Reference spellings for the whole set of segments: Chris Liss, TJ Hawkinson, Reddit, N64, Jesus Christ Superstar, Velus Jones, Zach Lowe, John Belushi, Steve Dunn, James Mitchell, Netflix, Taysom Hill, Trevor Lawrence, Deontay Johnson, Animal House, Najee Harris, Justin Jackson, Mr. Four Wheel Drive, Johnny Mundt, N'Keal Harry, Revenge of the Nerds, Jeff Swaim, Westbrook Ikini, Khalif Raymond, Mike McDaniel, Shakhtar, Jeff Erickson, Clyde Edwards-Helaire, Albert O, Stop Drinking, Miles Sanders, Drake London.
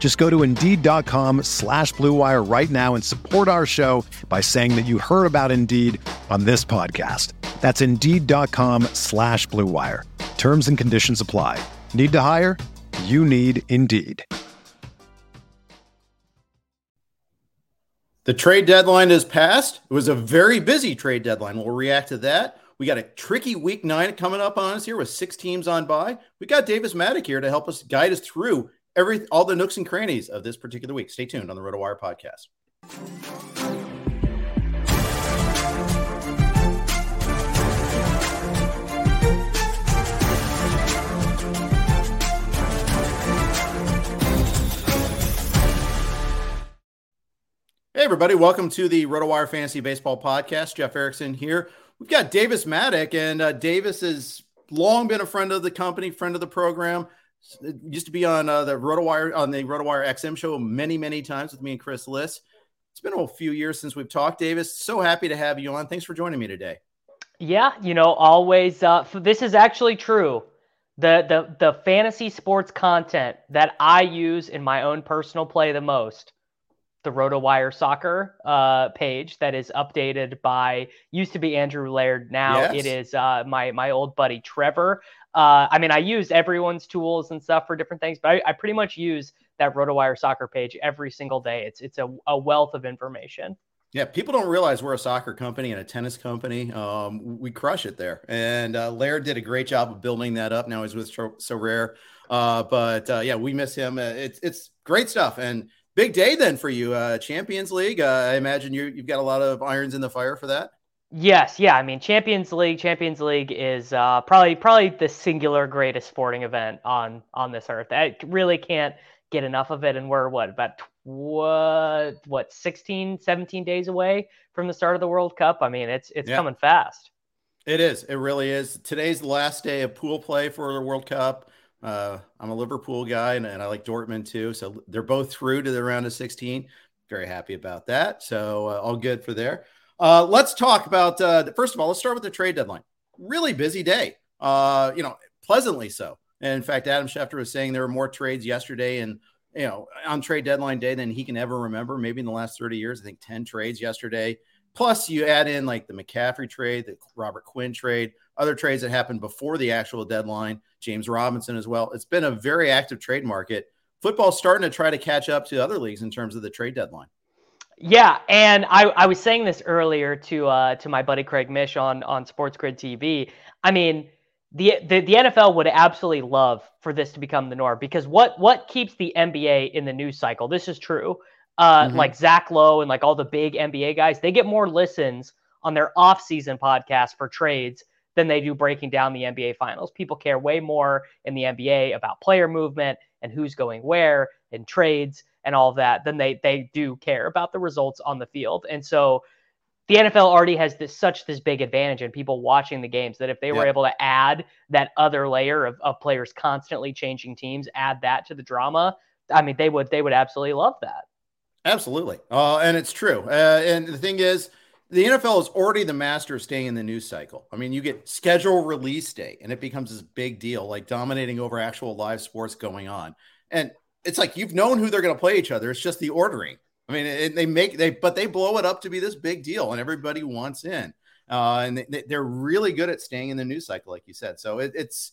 Just go to Indeed.com/Blue Wire right now and support our show by saying that you heard about Indeed on this podcast. That's Indeed.com/Blue Wire. Terms and conditions apply. Need to hire? You need Indeed. The trade deadline has passed. It was a very busy trade deadline. We'll react to that. We got a tricky week 9 coming up on us here with 6 teams on bye. We got Davis Mattek here to help us guide us through all the nooks and crannies of this particular week. Stay tuned on the RotoWire podcast. Hey, everybody. Welcome to the RotoWire Fantasy Baseball podcast. Jeff Erickson here. We've got Davis Mattek, and Davis has long been a friend of the company, friend of the program. It used to be on the RotoWire XM show many, many times with me and Chris Liss. It's been a few years since we've talked, Davis. So happy to have you on. Thanks for joining me today. Yeah, always. This is actually true. The fantasy sports content that I use in my own personal play the most, the RotoWire soccer page that is updated by, used to be Andrew Laird. Now It is my old buddy Trevor. I use everyone's tools and stuff for different things, but I pretty much use that RotoWire soccer page every single day. It's a wealth of information. Yeah, people don't realize we're a soccer company and a tennis company. We crush it there. And Laird did a great job of building that up. Now he's with SoRare. But we miss him. It's great stuff. And big day then for you, Champions League. I imagine you've got a lot of irons in the fire for that. Yes. Yeah. Champions League is probably the singular greatest sporting event on this earth. I really can't get enough of it. And we're about 16, 17 days away from the start of the World Cup. It's coming fast. It is. It really is. Today's the last day of pool play for the World Cup. I'm a Liverpool guy and I like Dortmund too. So they're both through to the round of 16. Very happy about that. So all good for there. Let's talk about, first of all, let's start with the trade deadline. Really busy day, pleasantly so. And in fact, Adam Schefter was saying there were more trades yesterday and, on trade deadline day than he can ever remember. Maybe in the last 30 years, I think 10 trades yesterday. Plus you add in like the McCaffrey trade, the Robert Quinn trade, other trades that happened before the actual deadline, James Robinson as well. It's been a very active trade market. Football's starting to try to catch up to other leagues in terms of the trade deadline. Yeah, and I was saying this earlier to my buddy Craig Mish on SportsGrid TV. The NFL would absolutely love for this to become the norm because what keeps the NBA in the news cycle? This is true. Like Zach Lowe and like all the big NBA guys, they get more listens on their off-season podcast for trades than they do breaking down the NBA finals. People care way more in the NBA about player movement and who's going where and trades and all that than they do care about the results on the field. And so the NFL already has this big advantage in people watching the games that if they were able to add that other layer of players constantly changing teams, add that to the drama, they would absolutely love that. Absolutely. And it's true. And the thing is, the NFL is already the master of staying in the news cycle. You get schedule release day and it becomes this big deal, like dominating over actual live sports going on. And it's like you've known who they're going to play each other. It's just the ordering. They blow it up to be this big deal and everybody wants in. And they're really good at staying in the news cycle, like you said. So it's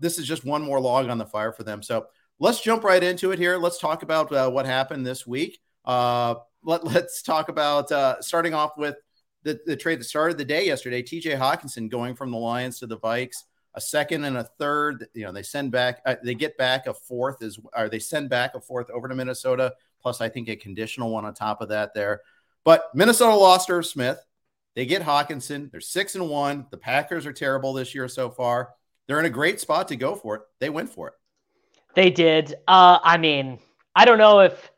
this is just one more log on the fire for them. So let's jump right into it here. Let's talk about what happened this week. Let's talk about starting off with the trade that started the day yesterday, TJ Hawkinson going from the Lions to the Vikes, a second and a third. You know, they send back, they get back a fourth, is, or they send back a fourth over to Minnesota. Plus, I think a conditional one on top of that there. But Minnesota lost Irv Smith. They get Hawkinson. They're 6-1. The Packers are terrible this year so far. They're in a great spot to go for it. They went for it. They did. I mean, I don't know if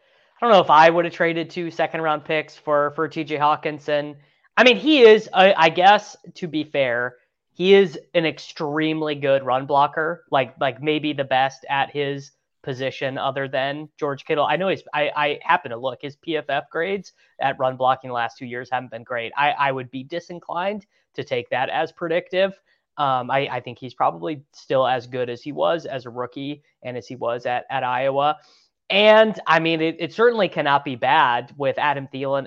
I would have traded 2 second-round picks for TJ Hawkinson. I mean, he is, I guess, to be fair, he is an extremely good run blocker, like maybe the best at his position other than George Kittle. I know I happen to look, his PFF grades at run blocking the last 2 years haven't been great. I would be disinclined to take that as predictive. I think he's probably still as good as he was as a rookie and as he was at Iowa. And I mean, it certainly cannot be bad with Adam Thielen,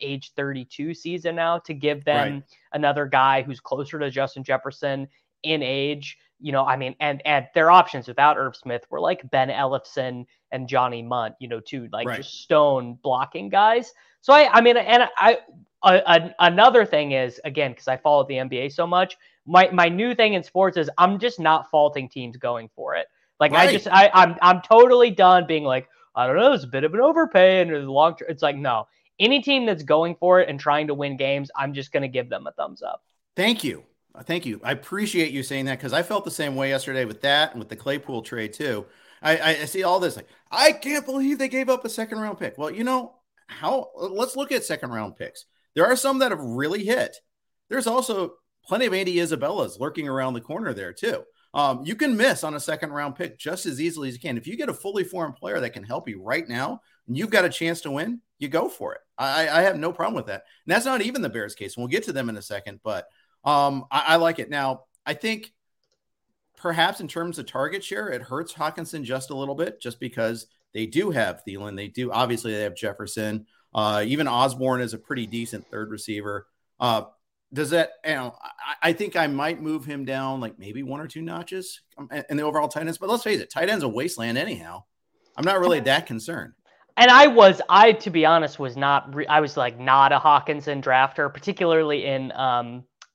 age 32 season now, to give them right. Another guy who's closer to Justin Jefferson in age, you know, I mean, and their options without Irv Smith were like Ben Ellefson and Johnny Munt, you know, two like right. just stone blocking guys. So I mean, another thing is, again, because I follow the NBA so much, my new thing in sports is I'm just not faulting teams going for it. Like right. I'm totally done being like, I don't know, it's a bit of an overpay and it's long. It's like, no, any team that's going for it and trying to win games, I'm just going to give them a thumbs up. Thank you. I appreciate you saying that because I felt the same way yesterday with that and with the Claypool trade too. I see all this. Like, I can't believe they gave up a second round pick. Well, you know how? Let's look at second round picks. There are some that have really hit. There's also plenty of Andy Isabella's lurking around the corner there too. You can miss on a second round pick just as easily as you can. If you get a fully formed player that can help you right now and you've got a chance to win, you go for it. I have no problem with that. And that's not even the Bears case. And we'll get to them in a second, but I like it. Now, I think perhaps in terms of target share, it hurts Hawkinson just a little bit, just because they do have Thielen. They do. Obviously, they have Jefferson. Even Osborne is a pretty decent third receiver. Does that, you know, I think I might move him down like maybe 1 or 2 notches in the overall tight ends. But let's face it, tight end's a wasteland anyhow. I'm not really that concerned. And I, to be honest, was not, I was like not a Hawkinson drafter, particularly in,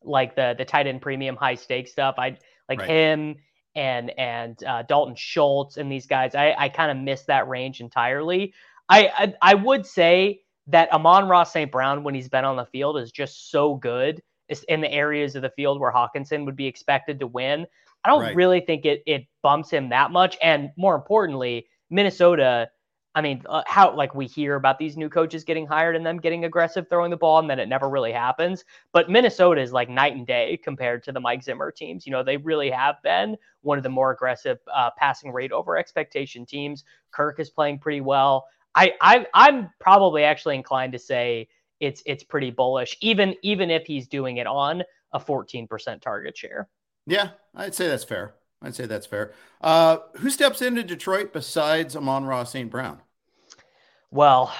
like the tight end premium high stakes stuff. I like right. him and Dalton Schultz and these guys. I kind of missed that range entirely. I would say that Amon-Ra St. Brown, when he's been on the field, is just so good in the areas of the field where Hawkinson would be expected to win. I don't right. really think it bumps him that much. And more importantly, Minnesota, I mean, how like we hear about these new coaches getting hired and them getting aggressive throwing the ball and then it never really happens. But Minnesota is like night and day compared to the Mike Zimmer teams. You know, they really have been one of the more aggressive passing rate over expectation teams. Kirk is playing pretty well. I'm probably actually inclined to say it's pretty bullish, even if he's doing it on a 14% target share. Yeah, I'd say that's fair. Who steps into Detroit besides Amon-Ra St. Brown? Well,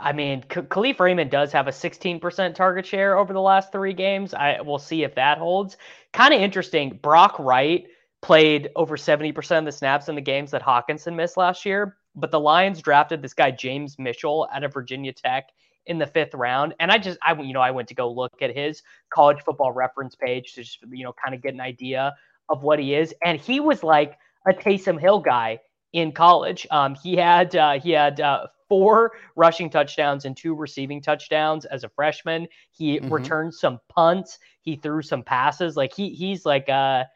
I mean, Khalif Raymond does have a 16% target share over the last 3 games. We'll see if that holds. Kind of interesting. Brock Wright played over 70% of the snaps in the games that Hawkinson missed last year. But the Lions drafted this guy, James Mitchell, out of Virginia Tech in the 5th round. And I went to go look at his college football reference page to just, you know, kind of get an idea of what he is. And he was like a Taysom Hill guy in college. He had 4 rushing touchdowns and 2 receiving touchdowns as a freshman. He returned some punts. He threw some passes. Like he's like a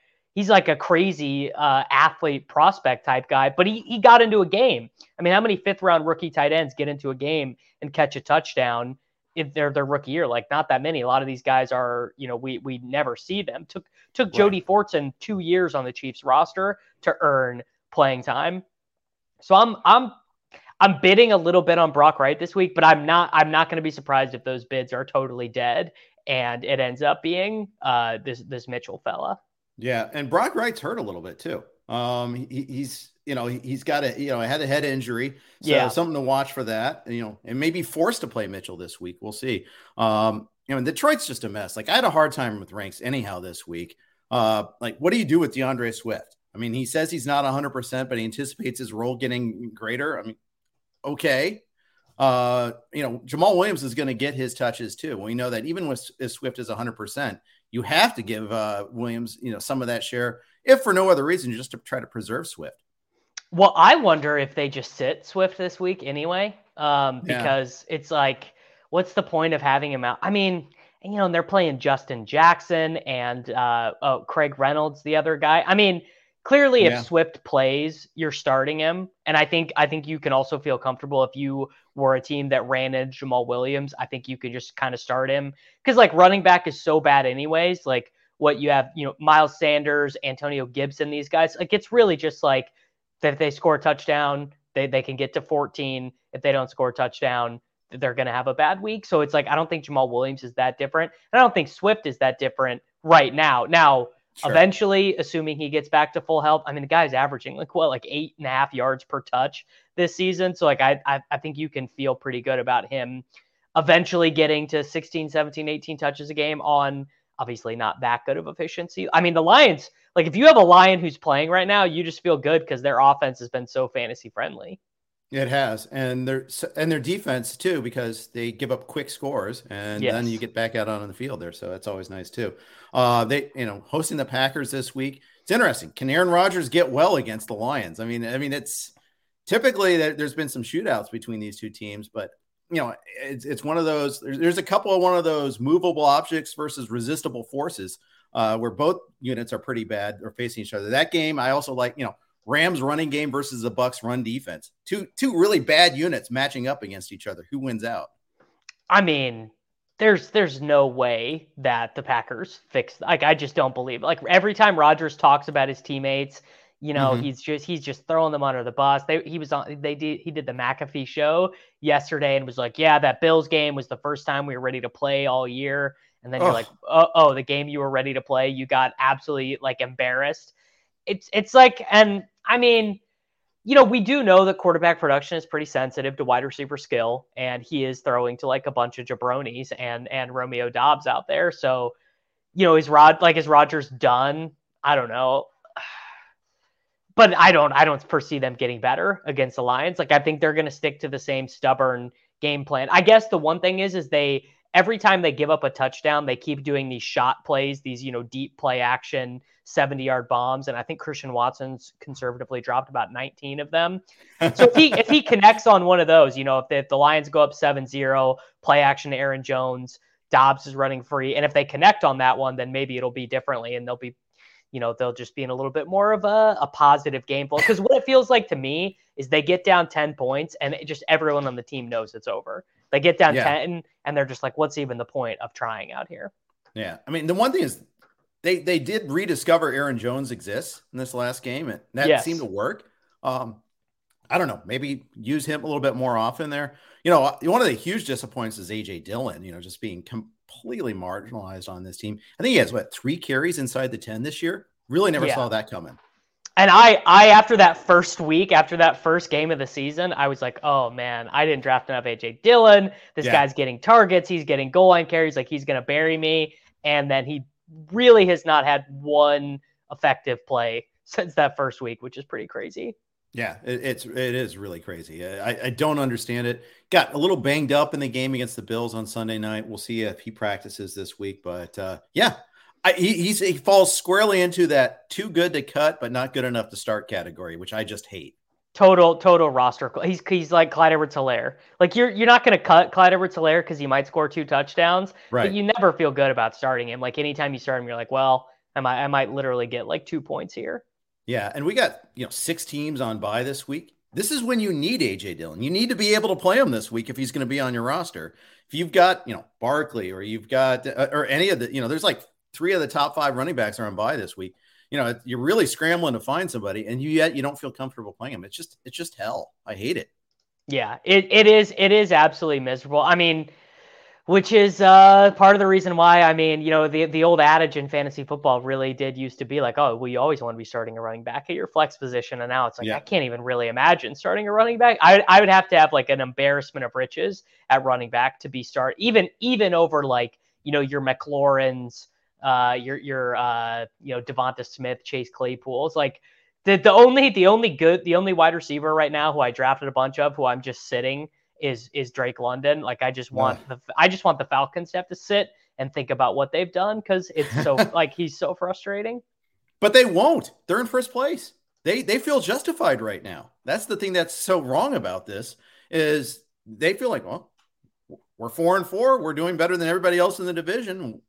crazy athlete prospect type guy, but he got into a game. I mean, how many 5th-round rookie tight ends get into a game and catch a touchdown if they're their rookie year? Like, not that many. A lot of these guys are, you know, we never see them. Took right. Jody Fortson 2 years on the Chiefs roster to earn playing time. So I'm bidding a little bit on Brock Wright this week, but I'm not going to be surprised if those bids are totally dead and it ends up being this Mitchell fella. Yeah, and Brock Wright's hurt a little bit too. He's, you know, he's got had a head injury, so yeah. something to watch for that. You know, and maybe forced to play Mitchell this week. We'll see. You know, and Detroit's just a mess. Like, I had a hard time with ranks anyhow this week. Like, what do you do with DeAndre Swift? I mean, he says he's not 100%, but he anticipates his role getting greater. I mean, okay, Jamal Williams is going to get his touches too. We know that even with as Swift as 100%, you have to give Williams, some of that share, if for no other reason, just to try to preserve Swift. Well, I wonder if they just sit Swift this week anyway, because it's like, what's the point of having him out? I mean, and they're playing Justin Jackson and Craig Reynolds, the other guy. I mean, clearly, if Swift plays, you're starting him. And I think you can also feel comfortable if you were a team that ran into Jamal Williams. I think you could just kind of start him because, running back is so bad anyways. Like, what you have, Miles Sanders, Antonio Gibson, these guys. Like, it's really just like that if they score a touchdown, they can get to 14. If they don't score a touchdown, they're going to have a bad week. So it's like I don't think Jamal Williams is that different. And I don't think Swift is that different right now. Now, sure. Eventually, assuming he gets back to full health, I mean, the guy's averaging 8.5 yards per touch this season. So I think you can feel pretty good about him eventually getting to 16, 17, 18 touches a game on obviously not that good of efficiency. I mean, the Lions, if you have a Lion who's playing right now, you just feel good because their offense has been so fantasy friendly. It has. And their defense too, because they give up quick scores and then you get back out on the field there. So that's always nice too. They hosting the Packers this week. It's interesting. Can Aaron Rodgers get well against the Lions? I mean, it's typically there's been some shootouts between these two teams, but it's one of those, there's a couple of one of those movable objects versus resistible forces where both units are pretty bad or facing each other. That game, I also like, Rams running game versus the Bucks run defense. Two really bad units matching up against each other. Who wins out? I mean, there's no way that the Packers fix. I just don't believe it. Every time Rodgers talks about his teammates, he's just throwing them under the bus. He did the McAfee show yesterday and was like, yeah, that Bills game was the first time we were ready to play all year. And then you're like, oh, the game you were ready to play, you got absolutely embarrassed. We do know that quarterback production is pretty sensitive to wide receiver skill, and he is throwing to a bunch of jabronis and Romeo Dobbs out there. So, is Rodgers done? I don't know, but I don't foresee them getting better against the Lions. I think they're going to stick to the same stubborn game plan. I guess the one thing is they, every time they give up a touchdown, they keep doing these shot plays, these, deep play action, 70-yard bombs. And I think Christian Watson's conservatively dropped about 19 of them. So if he connects on one of those, if the Lions go up 7-0, play action to Aaron Jones, Dobbs is running free. And if they connect on that one, then maybe it'll be differently. And they'll be, they'll just be in a little bit more of a positive game flow. Because what it feels like to me is they get down 10 points and just everyone on the team knows it's over. They get down 10 and they're just like, what's even the point of trying out here? Yeah. I mean, the one thing is they did rediscover Aaron Jones exists in this last game, and that seemed to work. I don't know, maybe use him a little bit more often there. One of the huge disappointments is AJ Dillon, just being completely marginalized on this team. I think he has 3 carries inside the 10 this year. Really never saw that coming. And I, after that first week, after that first game of the season, I was like, oh man, I didn't draft enough AJ Dillon. This guy's getting targets. He's getting goal line carries. He's going to bury me. And then he really has not had one effective play since that first week, which is pretty crazy. Yeah, it is really crazy. I don't understand it. Got a little banged up in the game against the Bills on Sunday night. We'll see if he practices this week, but he falls squarely into that too good to cut, but not good enough to start category, which I just hate. Total roster. He's like Clyde Edwards-Helaire. You're not going to cut Clyde Edwards-Helaire because he might score 2 touchdowns, right? But you never feel good about starting him. Anytime you start him, you're like, well, I might literally get 2 points here. Yeah, and we got 6 teams on bye this week. This is when you need AJ Dillon. You need to be able to play him this week if he's going to be on your roster. If you've got Barkley or you've got or any of the there's 3 of the top 5 running backs are on bye this week. You're really scrambling to find somebody, and yet you don't feel comfortable playing them. It's just hell. I hate it. Yeah, it is absolutely miserable. I mean, which is part of the reason why. I mean, the old adage in fantasy football really did used to be you always want to be starting a running back at your flex position, and now it's I can't even really imagine starting a running back. I would have to have an embarrassment of riches at running back to be start even over your McLaurin's. Your Devonta Smith, Chase Claypool's the only wide receiver right now who I drafted a bunch of, who I'm just sitting is Drake London. Like, I just want the Falcons to have to sit and think about what they've done, because it's so like, he's so frustrating. But they won't. They're in first place. They feel justified right now. That's the thing that's so wrong about this, is they feel like, well, we're 4-4. We're doing better than everybody else in the division.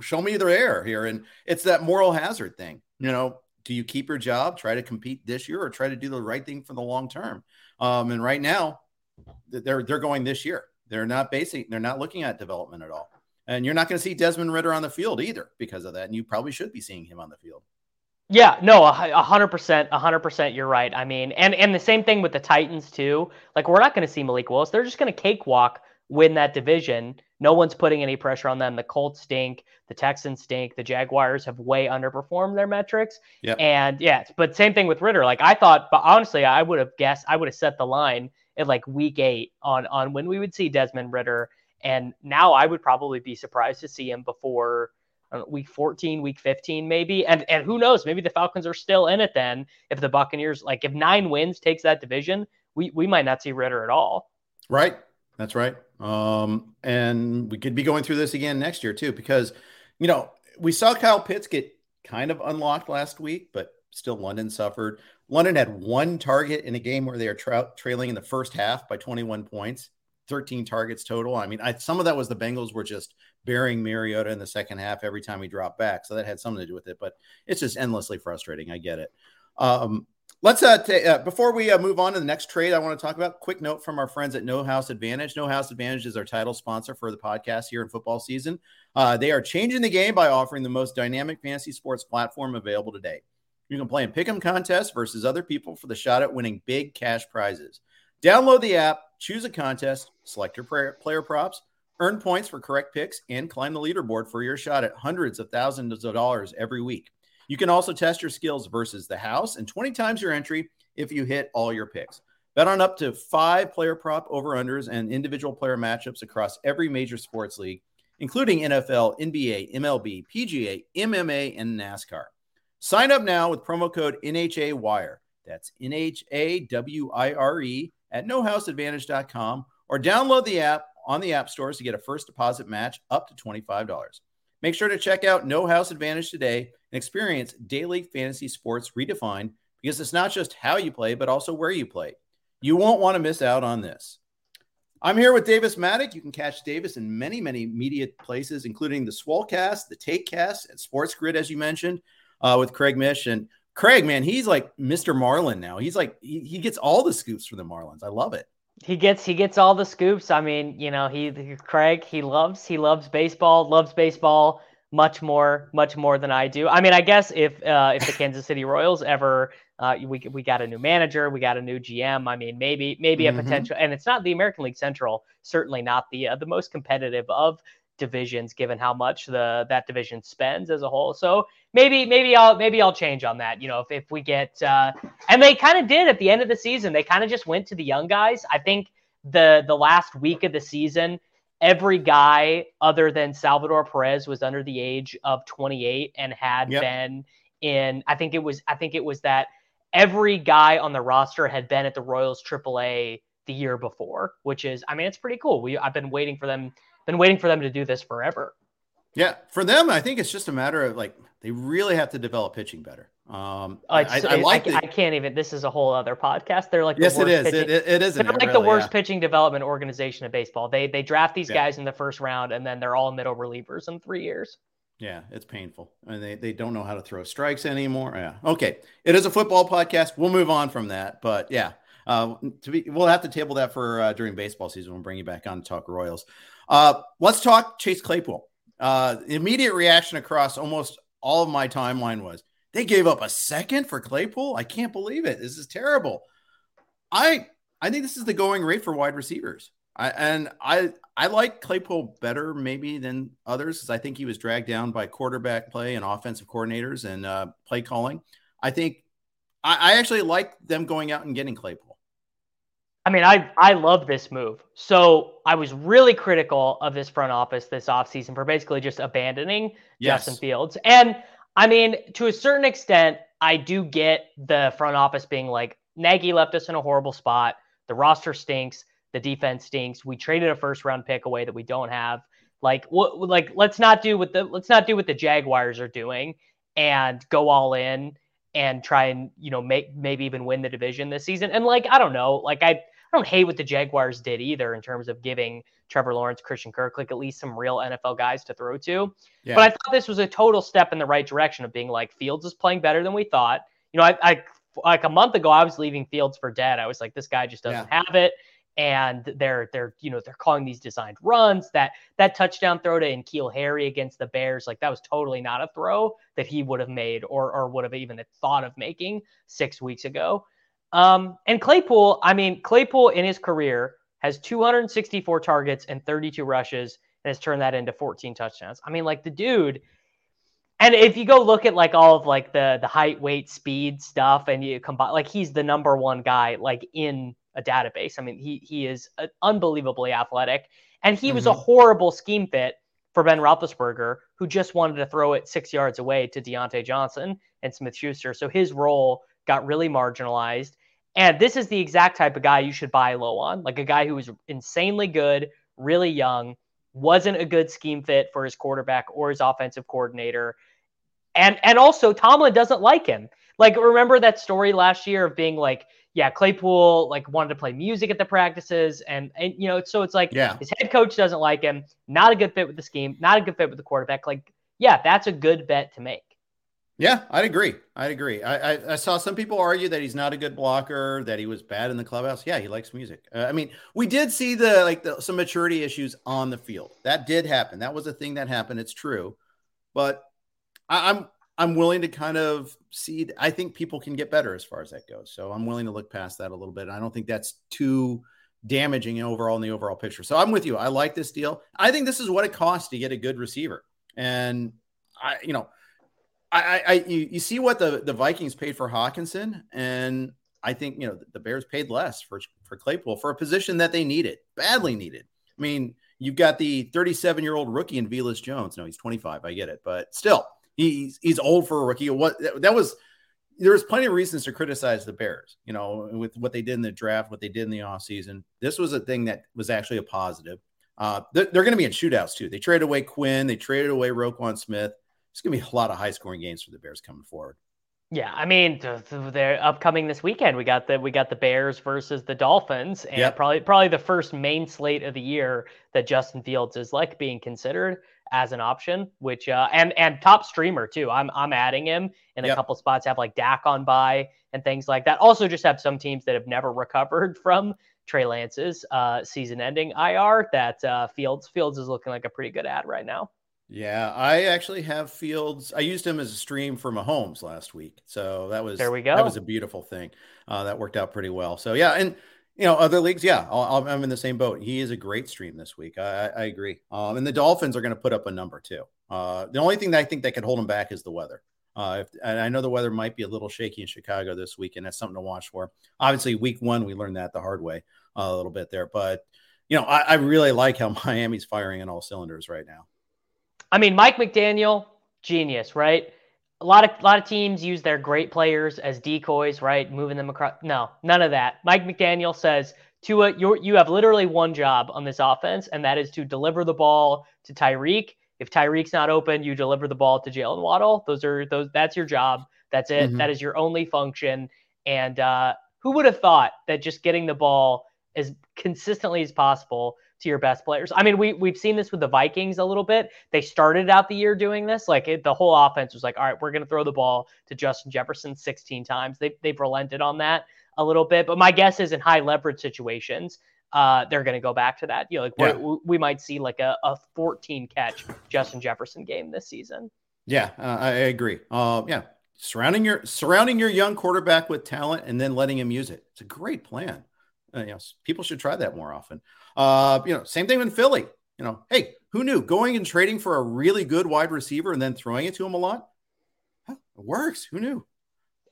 Show me their error here. And it's that moral hazard thing. You know, do you keep your job, try to compete this year, or try to do the right thing for the long term? And right now, they're going this year. They're not basing. They're not looking at development at all. And you're not going to see Desmond Ridder on the field either because of that. And you probably should be seeing him on the field. Yeah, no, 100%, 100%. You're right. I mean, and the same thing with the Titans too. Like, we're not going to see Malik Willis. They're just going to cakewalk win that division. No one's putting any pressure on them. The Colts stink. The Texans stink. The Jaguars have way underperformed their metrics. Yep. And yeah, but same thing with Ridder. Like, I thought, but honestly, I would have guessed, I would have set the line at like week 8 on when we would see Desmond Ridder. And now I would probably be surprised to see him before week 14, week 15, maybe. And who knows, maybe the Falcons are still in it then. If the Buccaneers, like, if 9 wins takes that division, we might not see Ridder at all. Right. That's right. And we could be going through this again next year too, because, you know, we saw Kyle Pitts get kind of unlocked last week, but still London suffered. London had 1 target in a game where they are trailing in the first half by 21 points. 13 targets total. I mean, some of that was the Bengals were just burying Mariota in the second half every time he dropped back. So that had something to do with it, but it's just endlessly frustrating. I get it. Let's before we move on to the next trade, I want to talk about quick note from our friends at No House Advantage. No House Advantage is our title sponsor for the podcast here in football season. They are changing the game by offering the most dynamic fantasy sports platform available today. You can play in pick'em contests versus other people for the shot at winning big cash prizes. Download the app, choose a contest, select your player props, earn points for correct picks, and climb the leaderboard for your shot at hundreds of thousands of dollars every week. You can also test your skills versus the house and 20 times your entry if you hit all your picks. Bet on up to 5 player prop over-unders and individual player matchups across every major sports league, including NFL, NBA, MLB, PGA, MMA, and NASCAR. Sign up now with promo code NHAWIRE. That's NHAWIRE. At nohouseadvantage.com, or download the app on the app stores to get a first deposit match up to $25. Make sure to check out No House Advantage today and experience daily fantasy sports redefined, because it's not just how you play, but also where you play. You won't want to miss out on this. I'm here with Davis Mattek. You can catch Davis in many, many media places, including the SwoleCast, the TaekCast, and SportsGrid, as you mentioned, with Craig Mish. And Craig, man, he's like Mr. Marlin now. He's like, he gets all the scoops for the Marlins. I love it. He gets all the scoops. I mean, you know, Craig loves baseball much more than I do. I mean, I guess if the Kansas City Royals ever, we got a new manager, we got a new GM. I mean, maybe a potential, and it's not the American League Central, certainly not the most competitive of divisions, given how much that division spends as a whole. So maybe I'll change on that. You know, if we get and they kind of did at the end of the season, they kind of just went to the young guys. I think the last week of the season, every guy other than Salvador Perez was under the age of 28 and had been in. I think it was that every guy on the roster had been at the Royals AAA the year before, which is, I mean, it's pretty cool. I've been waiting for them. Been waiting for them to do this forever. Yeah, for them, I think it's just a matter of, like, they really have to develop pitching better. I can't even. This is a whole other podcast. They're like, yes, the worst it is. Pitching, it is. They're like really, the worst pitching development organization of baseball. They draft these guys in the first round, and then they're all middle relievers in 3 years. Yeah, it's painful, and they don't know how to throw strikes anymore. Yeah, okay. It is a football podcast. We'll move on from that, but yeah. We'll have to table that for during baseball season. We'll bring you back on to talk Royals. Let's talk Chase Claypool. The immediate reaction across almost all of my timeline was, they gave up a second for Claypool? I can't believe it. This is terrible. I think this is the going rate for wide receivers. I like Claypool better maybe than others, because I think he was dragged down by quarterback play and offensive coordinators and play calling. I think I actually like them going out and getting Claypool. I mean, I love this move. So I was really critical of this front office this offseason for basically just abandoning Justin Fields. And I mean, to a certain extent, I do get the front office being like, Nagy left us in a horrible spot. The roster stinks. The defense stinks. We traded a first round pick away that we don't have. Let's not do what the Jaguars are doing and go all in and try and, you know, maybe even win the division this season. And I don't hate what the Jaguars did either in terms of giving Trevor Lawrence, Christian Kirk, at least some real NFL guys to throw to. Yeah. But I thought this was a total step in the right direction of being like, Fields is playing better than we thought. You know, I like a month ago, I was leaving Fields for dead. I was like, this guy just doesn't have it. And they're calling these designed runs. That touchdown throw to N'Keal Harry against the Bears, like that was totally not a throw that he would have made or would have even thought of making 6 weeks ago. And Claypool in his career has 264 targets and 32 rushes and has turned that into 14 touchdowns. I mean, like the dude. And if you go look at like all of like the height, weight, speed stuff, and you combine, like he's the number one guy like in a database. I mean, he is unbelievably athletic, and he was a horrible scheme fit for Ben Roethlisberger, who just wanted to throw it 6 yards away to Deontay Johnson and Smith-Schuster. So his role got really marginalized. And this is the exact type of guy you should buy low on, like a guy who was insanely good, really young, wasn't a good scheme fit for his quarterback or his offensive coordinator. And also Tomlin doesn't like him. Like, remember that story last year of being like, yeah, Claypool like wanted to play music at the practices, and you know, so it's like his head coach doesn't like him, not a good fit with the scheme, not a good fit with the quarterback. Like, yeah, that's a good bet to make. Yeah, I'd agree. I saw some people argue that he's not a good blocker, that he was bad in the clubhouse. Yeah, he likes music. I mean, we did see some maturity issues on the field. That did happen. That was a thing that happened. It's true, but I'm willing to kind of see, I think people can get better as far as that goes. So I'm willing to look past that a little bit. And I don't think that's too damaging overall in the overall picture. So I'm with you. I like this deal. I think this is what it costs to get a good receiver. And you see what the Vikings paid for Hawkinson. And I think, you know, the Bears paid less for Claypool for a position that they needed, badly needed. I mean, you've got the 37-year-old rookie in Velus Jones. No, he's 25. I get it, but still. He's old for a rookie. There was plenty of reasons to criticize the Bears, you know, with what they did in the draft, what they did in the offseason. This was a thing that was actually a positive. They're going to be in shootouts too. They traded away Quinn. They traded away Roquan Smith. It's going to be a lot of high scoring games for the Bears coming forward. Yeah, I mean, they're upcoming this weekend. We got the Bears versus the Dolphins, and probably the first main slate of the year that Justin Fields is like being considered as an option, which and top streamer too. I'm adding him in a couple spots. Have like Dak on bye and things like that. Also, just have some teams that have never recovered from Trey Lance's season-ending IR. That Fields is looking like a pretty good ad right now. Yeah, I actually have Fields. I used him as a stream for Mahomes last week. So that was, there we go. That was a beautiful thing. That worked out pretty well. So yeah. And you know, other leagues. Yeah. I'm in the same boat. He is a great stream this week. I agree. And the Dolphins are going to put up a number too. The only thing that I think that could hold him back is the weather. And I know the weather might be a little shaky in Chicago this week, and that's something to watch for. Obviously week 1, we learned that the hard way a little bit there, but you know, I really like how Miami's firing on all cylinders right now. I mean, Mike McDaniel, genius, right? A lot of teams use their great players as decoys, right? Moving them across. No, none of that. Mike McDaniel says, Tua, you have literally one job on this offense, and that is to deliver the ball to Tyreek. If Tyreek's not open, you deliver the ball to Jalen Waddle. That's your job. That's it. Mm-hmm. That is your only function. And who would have thought that just getting the ball as consistently as possible to your best players. I mean, we've seen this with the Vikings a little bit. They started out the year doing this. Like the whole offense was like, all right, we're going to throw the ball to Justin Jefferson 16 times. They've relented on that a little bit, but my guess is in high leverage situations, they're going to go back to that. You know, like we might see like a 14 catch Justin Jefferson game this season. Yeah, I agree. Surrounding your young quarterback with talent and then letting him use it. It's a great plan. You know, people should try that more often. You know, same thing in Philly. You know, hey, who knew going and trading for a really good wide receiver and then throwing it to him a lot? It works. Who knew?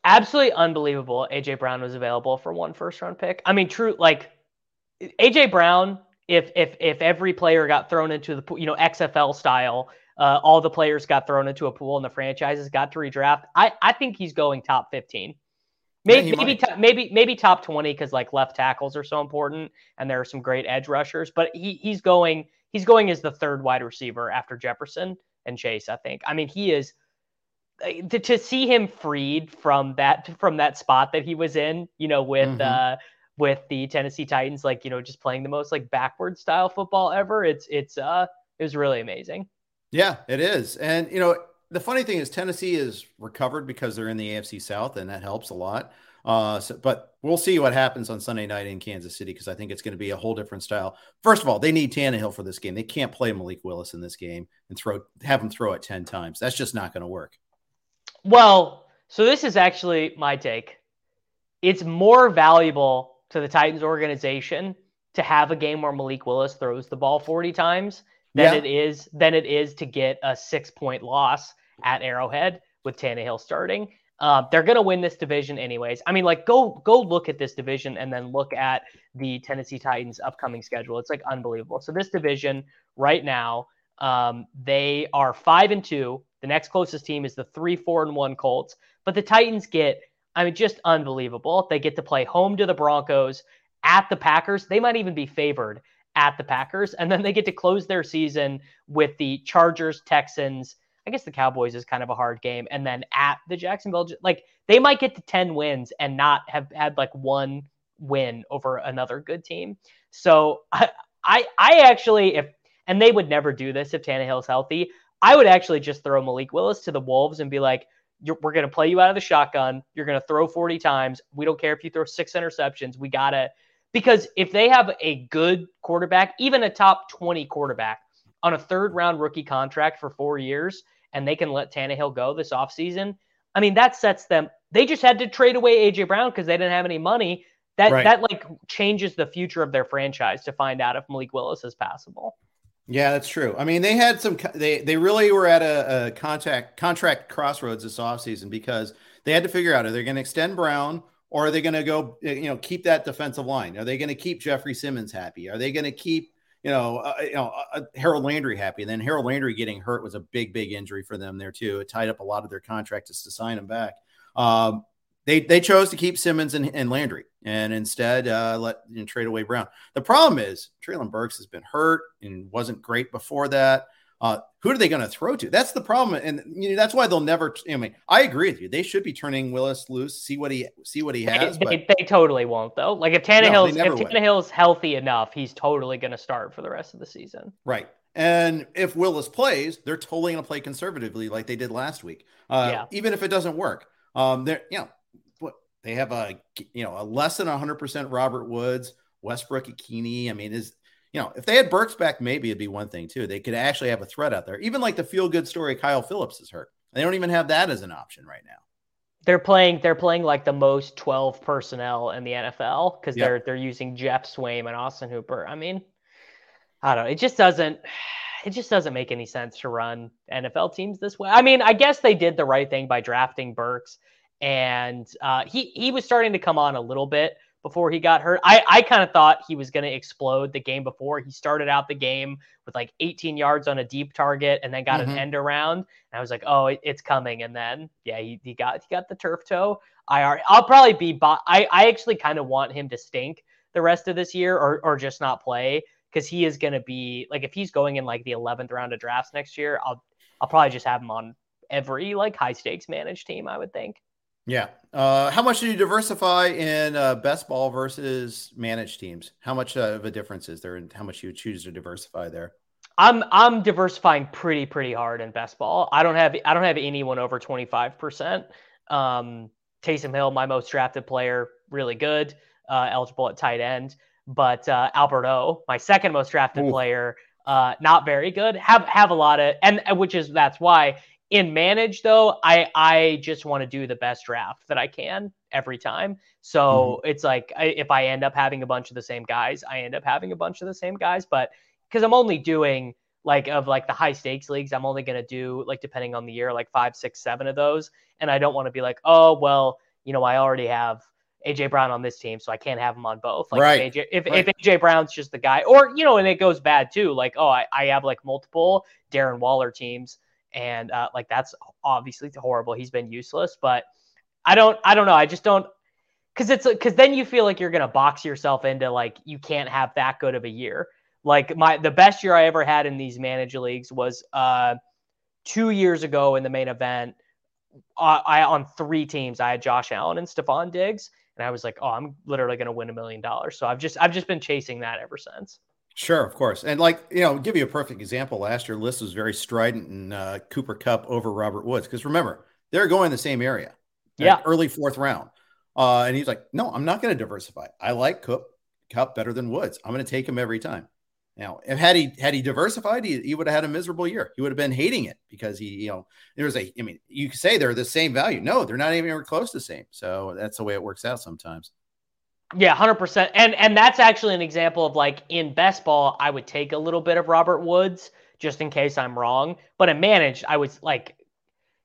Absolutely unbelievable. AJ Brown was available for one first round pick. I mean, true, like AJ Brown, if every player got thrown into the pool, you know, XFL style, all the players got thrown into a pool and the franchises got to redraft. I think he's going top 15. Maybe top 20 because like left tackles are so important, and there are some great edge rushers. But he's going as the third wide receiver after Jefferson and Chase. I think. I mean, he is to see him freed from that spot that he was in. You know, with the Tennessee Titans, like, you know, just playing the most like backward style football ever. It was really amazing. Yeah, it is, and you know. The funny thing is Tennessee is recovered because they're in the AFC South, and that helps a lot. But we'll see what happens on Sunday night in Kansas City, because I think it's going to be a whole different style. First of all, they need Tannehill for this game. They can't play Malik Willis in this game and have him throw it 10 times. That's just not going to work. Well, so this is actually my take. It's more valuable to the Titans organization to have a game where Malik Willis throws the ball 40 times than it is to get a 6-point loss at Arrowhead with Tannehill starting. They're going to win this division anyways. I mean, like, go look at this division and then look at the Tennessee Titans' upcoming schedule. It's like unbelievable. So this division right now, they are 5-2. The next closest team is the 3-4-1 Colts. But the Titans get, I mean, just unbelievable. They get to play home to the Broncos, at the Packers. They might even be favored at the Packers. And then they get to close their season with the Chargers, Texans, I guess the Cowboys is kind of a hard game. And then at the Jacksonville, like, they might get to 10 wins and not have had like one win over another good team. So I actually, and they would never do this if Tannehill's healthy, I would actually just throw Malik Willis to the Wolves and be like, we're going to play you out of the shotgun. You're going to throw 40 times. We don't care if you throw 6 interceptions. We got to, because if they have a good quarterback, even a top 20 quarterback on a third-round rookie contract for 4 years, and they can let Tannehill go this offseason, I mean, that sets them. They just had to trade away A.J. Brown because they didn't have any money. That like changes the future of their franchise to find out if Malik Willis is passable. Yeah, that's true. I mean, they had some. They really were at a contract crossroads this offseason, because they had to figure out, are they going to extend Brown, or are they going to go, keep that defensive line? Are they going to keep Jeffrey Simmons happy? Are they going to keep Harold Landry happy? And then Harold Landry getting hurt was a big injury for them there too. It tied up a lot of their contract just to sign him back. They chose to keep Simmons and Landry, and instead trade away Brown. The problem is Treylon Burks has been hurt and wasn't great before that. Who are they going to throw to? That's the problem, and that's why they'll never. I mean, I agree with you. They should be turning Willis loose, see what he has. They totally won't though. Like if Tannehill's healthy enough, he's totally going to start for the rest of the season. Right, and if Willis plays, they're totally going to play conservatively like they did last week. Even if it doesn't work, they have a less than 100% Robert Woods, Westbrook Ikini. I mean, if they had Burks back, maybe it'd be one thing too. They could actually have a threat out there. Even like the feel-good story, Kyle Phillips is hurt. They don't even have that as an option right now. They're playing like the most 12 personnel in the NFL because they're using Jeff Swaim and Austin Hooper. I mean, I don't know. It just doesn't make any sense to run NFL teams this way. I mean, I guess they did the right thing by drafting Burks, and he was starting to come on a little bit before he got hurt. I kind of thought he was going to explode the game before. He started out the game with like 18 yards on a deep target and then got an end around. And I was like, oh, it's coming. And then, yeah, he got the turf toe. I'll probably be – I actually kind of want him to stink the rest of this year or just not play, because he is going to be – like if he's going in like the 11th round of drafts next year, I'll probably just have him on every like high-stakes managed team, I would think. Yeah. How much do you diversify in best ball versus managed teams? How much of a difference is there, and how much you choose to diversify there? I'm diversifying pretty hard in best ball. I don't have anyone over 25%. Taysom Hill, my most drafted player, really good, eligible at tight end, but Albert O, my second most drafted player, not very good. Have a lot of, and that's why. In managed, though, I just want to do the best draft that I can every time. So it's like if I end up having a bunch of the same guys, But because I'm only doing like of like the high stakes leagues, I'm only going to do like, depending on the year, like 5, 6, 7 of those. And I don't want to be like, oh, well, I already have A.J. Brown on this team, so I can't have him on both. Like right. If A.J. Brown's just the guy, or, and it goes bad too. Like, oh, I have like multiple Darren Waller teams. And like, that's obviously horrible. He's been useless, but I don't know. I just don't, Because then you feel like you're going to box yourself into, like, you can't have that good of a year. Like, the best year I ever had in these manager leagues was 2 years ago in the main event. I on three teams, I had Josh Allen and Stephon Diggs, and I was like, oh, I'm literally going to win $1 million. So I've just been chasing that ever since. Sure, of course. And, like, you know, give you a perfect example. Last year, list was very strident in Cooper Kupp over Robert Woods. Because remember, they're going the same area. Yeah. Early fourth round. And he's like, no, I'm not going to diversify. I like Kupp better than Woods. I'm going to take him every time. Now, if had he diversified, he would have had a miserable year. He would have been hating it because he, you know, you could say they're the same value. No, they're not even close to the same. So that's the way it works out sometimes. Yeah, 100%. And that's actually an example of, like, in best ball, I would take a little bit of Robert Woods just in case I'm wrong. But in managed, I was like,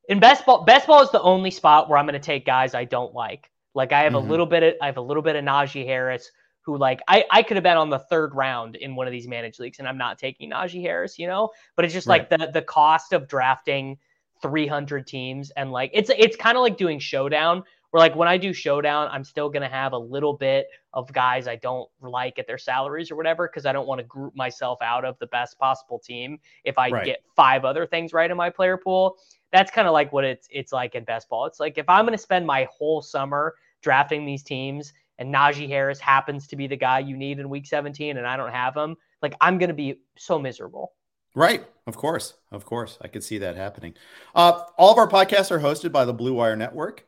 in best ball is the only spot where I'm going to take guys I don't like. Like, I have a little bit of, Najee Harris, who, like, I could have been on the third round in one of these managed leagues, and I'm not taking Najee Harris, you know, but it's just right. Like the cost of drafting 300 teams. And, like, it's kind of like doing showdown, where, like, when I do showdown, I'm still going to have a little bit of guys I don't like at their salaries or whatever, because I don't want to group myself out of the best possible team if I right. get five other things right in my player pool. That's kind of like what it's like in best ball. It's like, if I'm going to spend my whole summer drafting these teams and Najee Harris happens to be the guy you need in week 17 and I don't have him, like, I'm going to be so miserable. Right. Of course. I could see that happening. All of our podcasts are hosted by the Blue Wire Network.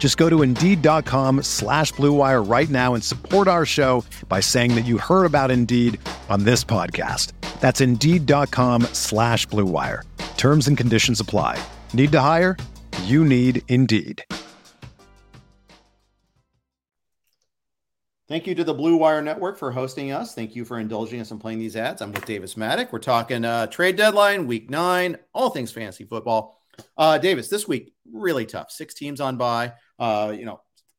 Just go to Indeed.com/Blue Wire right now and support our show by saying that you heard about Indeed on this podcast. That's Indeed.com/Blue Wire. Terms and conditions apply. Need to hire? You need Indeed. Thank you to the Blue Wire Network for hosting us. Thank you for indulging us in playing these ads. I'm with Davis Mattek. We're talking trade deadline, week 9, all things fantasy football. Davis, this week, really tough. 6 teams on bye.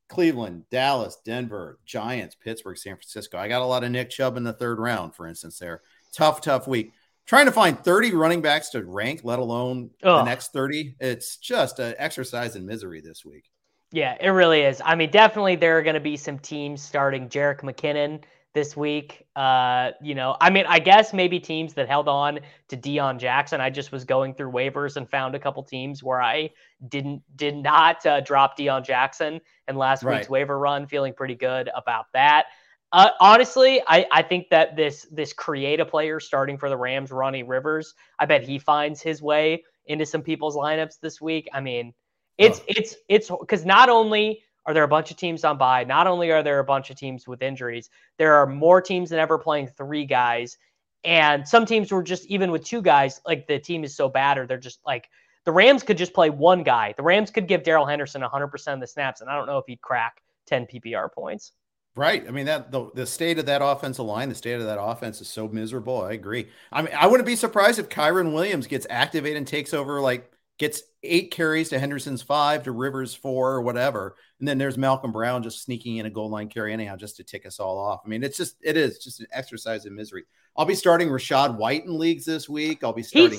Cleveland, Dallas, Denver, Giants, Pittsburgh, San Francisco. I got a lot of Nick Chubb in the third round, for instance, there. Tough week. Trying to find 30 running backs to rank, let alone the next 30. It's just an exercise in misery this week. Yeah, it really is. I mean, definitely there are going to be some teams starting Jerick McKinnon this week. I guess maybe teams that held on to Deion Jackson. I just was going through waivers and found a couple teams where I did not drop Deion Jackson in last week's waiver run, feeling pretty good about that. Honestly, I think that this creative player starting for the Rams, Ronnie Rivers, I bet he finds his way into some people's lineups this week. I mean, it's because not only are there a bunch of teams on bye, not only are there a bunch of teams with injuries, there are more teams than ever playing 3 guys. And some teams were just, even with 2 guys, like the team is so bad, or they're just like, the Rams could just play 1 guy. The Rams could give Darrell Henderson 100% of the snaps, and I don't know if he'd crack 10 PPR points. Right. I mean, that the state of that offensive line, the state of that offense is so miserable. I agree. I mean, I wouldn't be surprised if Kyren Williams gets activated and takes over, like, gets 8 carries to Henderson's 5 to Rivers 4 or whatever. And then there's Malcolm Brown just sneaking in a goal line carry anyhow, just to tick us all off. I mean, it is just an exercise in misery. I'll be starting Rachaad White in leagues this week. I'll be starting.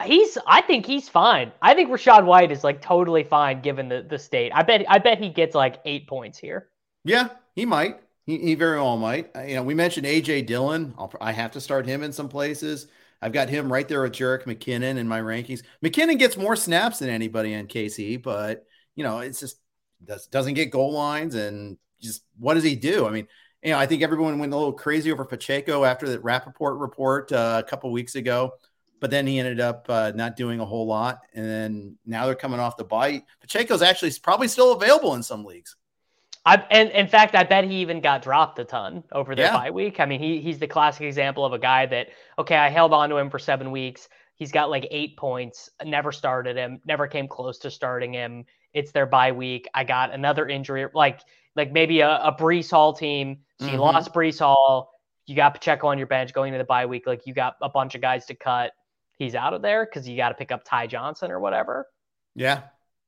I think he's fine. I think Rachaad White is, like, totally fine given the state. I bet he gets like 8 points here. Yeah, he might. He very well might. We mentioned A.J. Dillon. I have to start him in some places. I've got him right there with Jerick McKinnon in my rankings. McKinnon gets more snaps than anybody on KC, but, it's just doesn't get goal lines. And just what does he do? I mean, you know, I think everyone went a little crazy over Pacheco after that Rappaport report a couple weeks ago, but then he ended up not doing a whole lot. And then now they're coming off the bye. Pacheco's actually probably still available in some leagues. And in fact, I bet he even got dropped a ton over their bye week. I mean, he's the classic example of a guy that, okay, I held on to him for 7 weeks. He's got like 8 points, never started him, never came close to starting him. It's their bye week. I got another injury, like maybe a Breece Hall team. So you lost Breece Hall. You got Pacheco on your bench going into the bye week. Like you got a bunch of guys to cut. He's out of there because you got to pick up Ty Johnson or whatever. Yeah.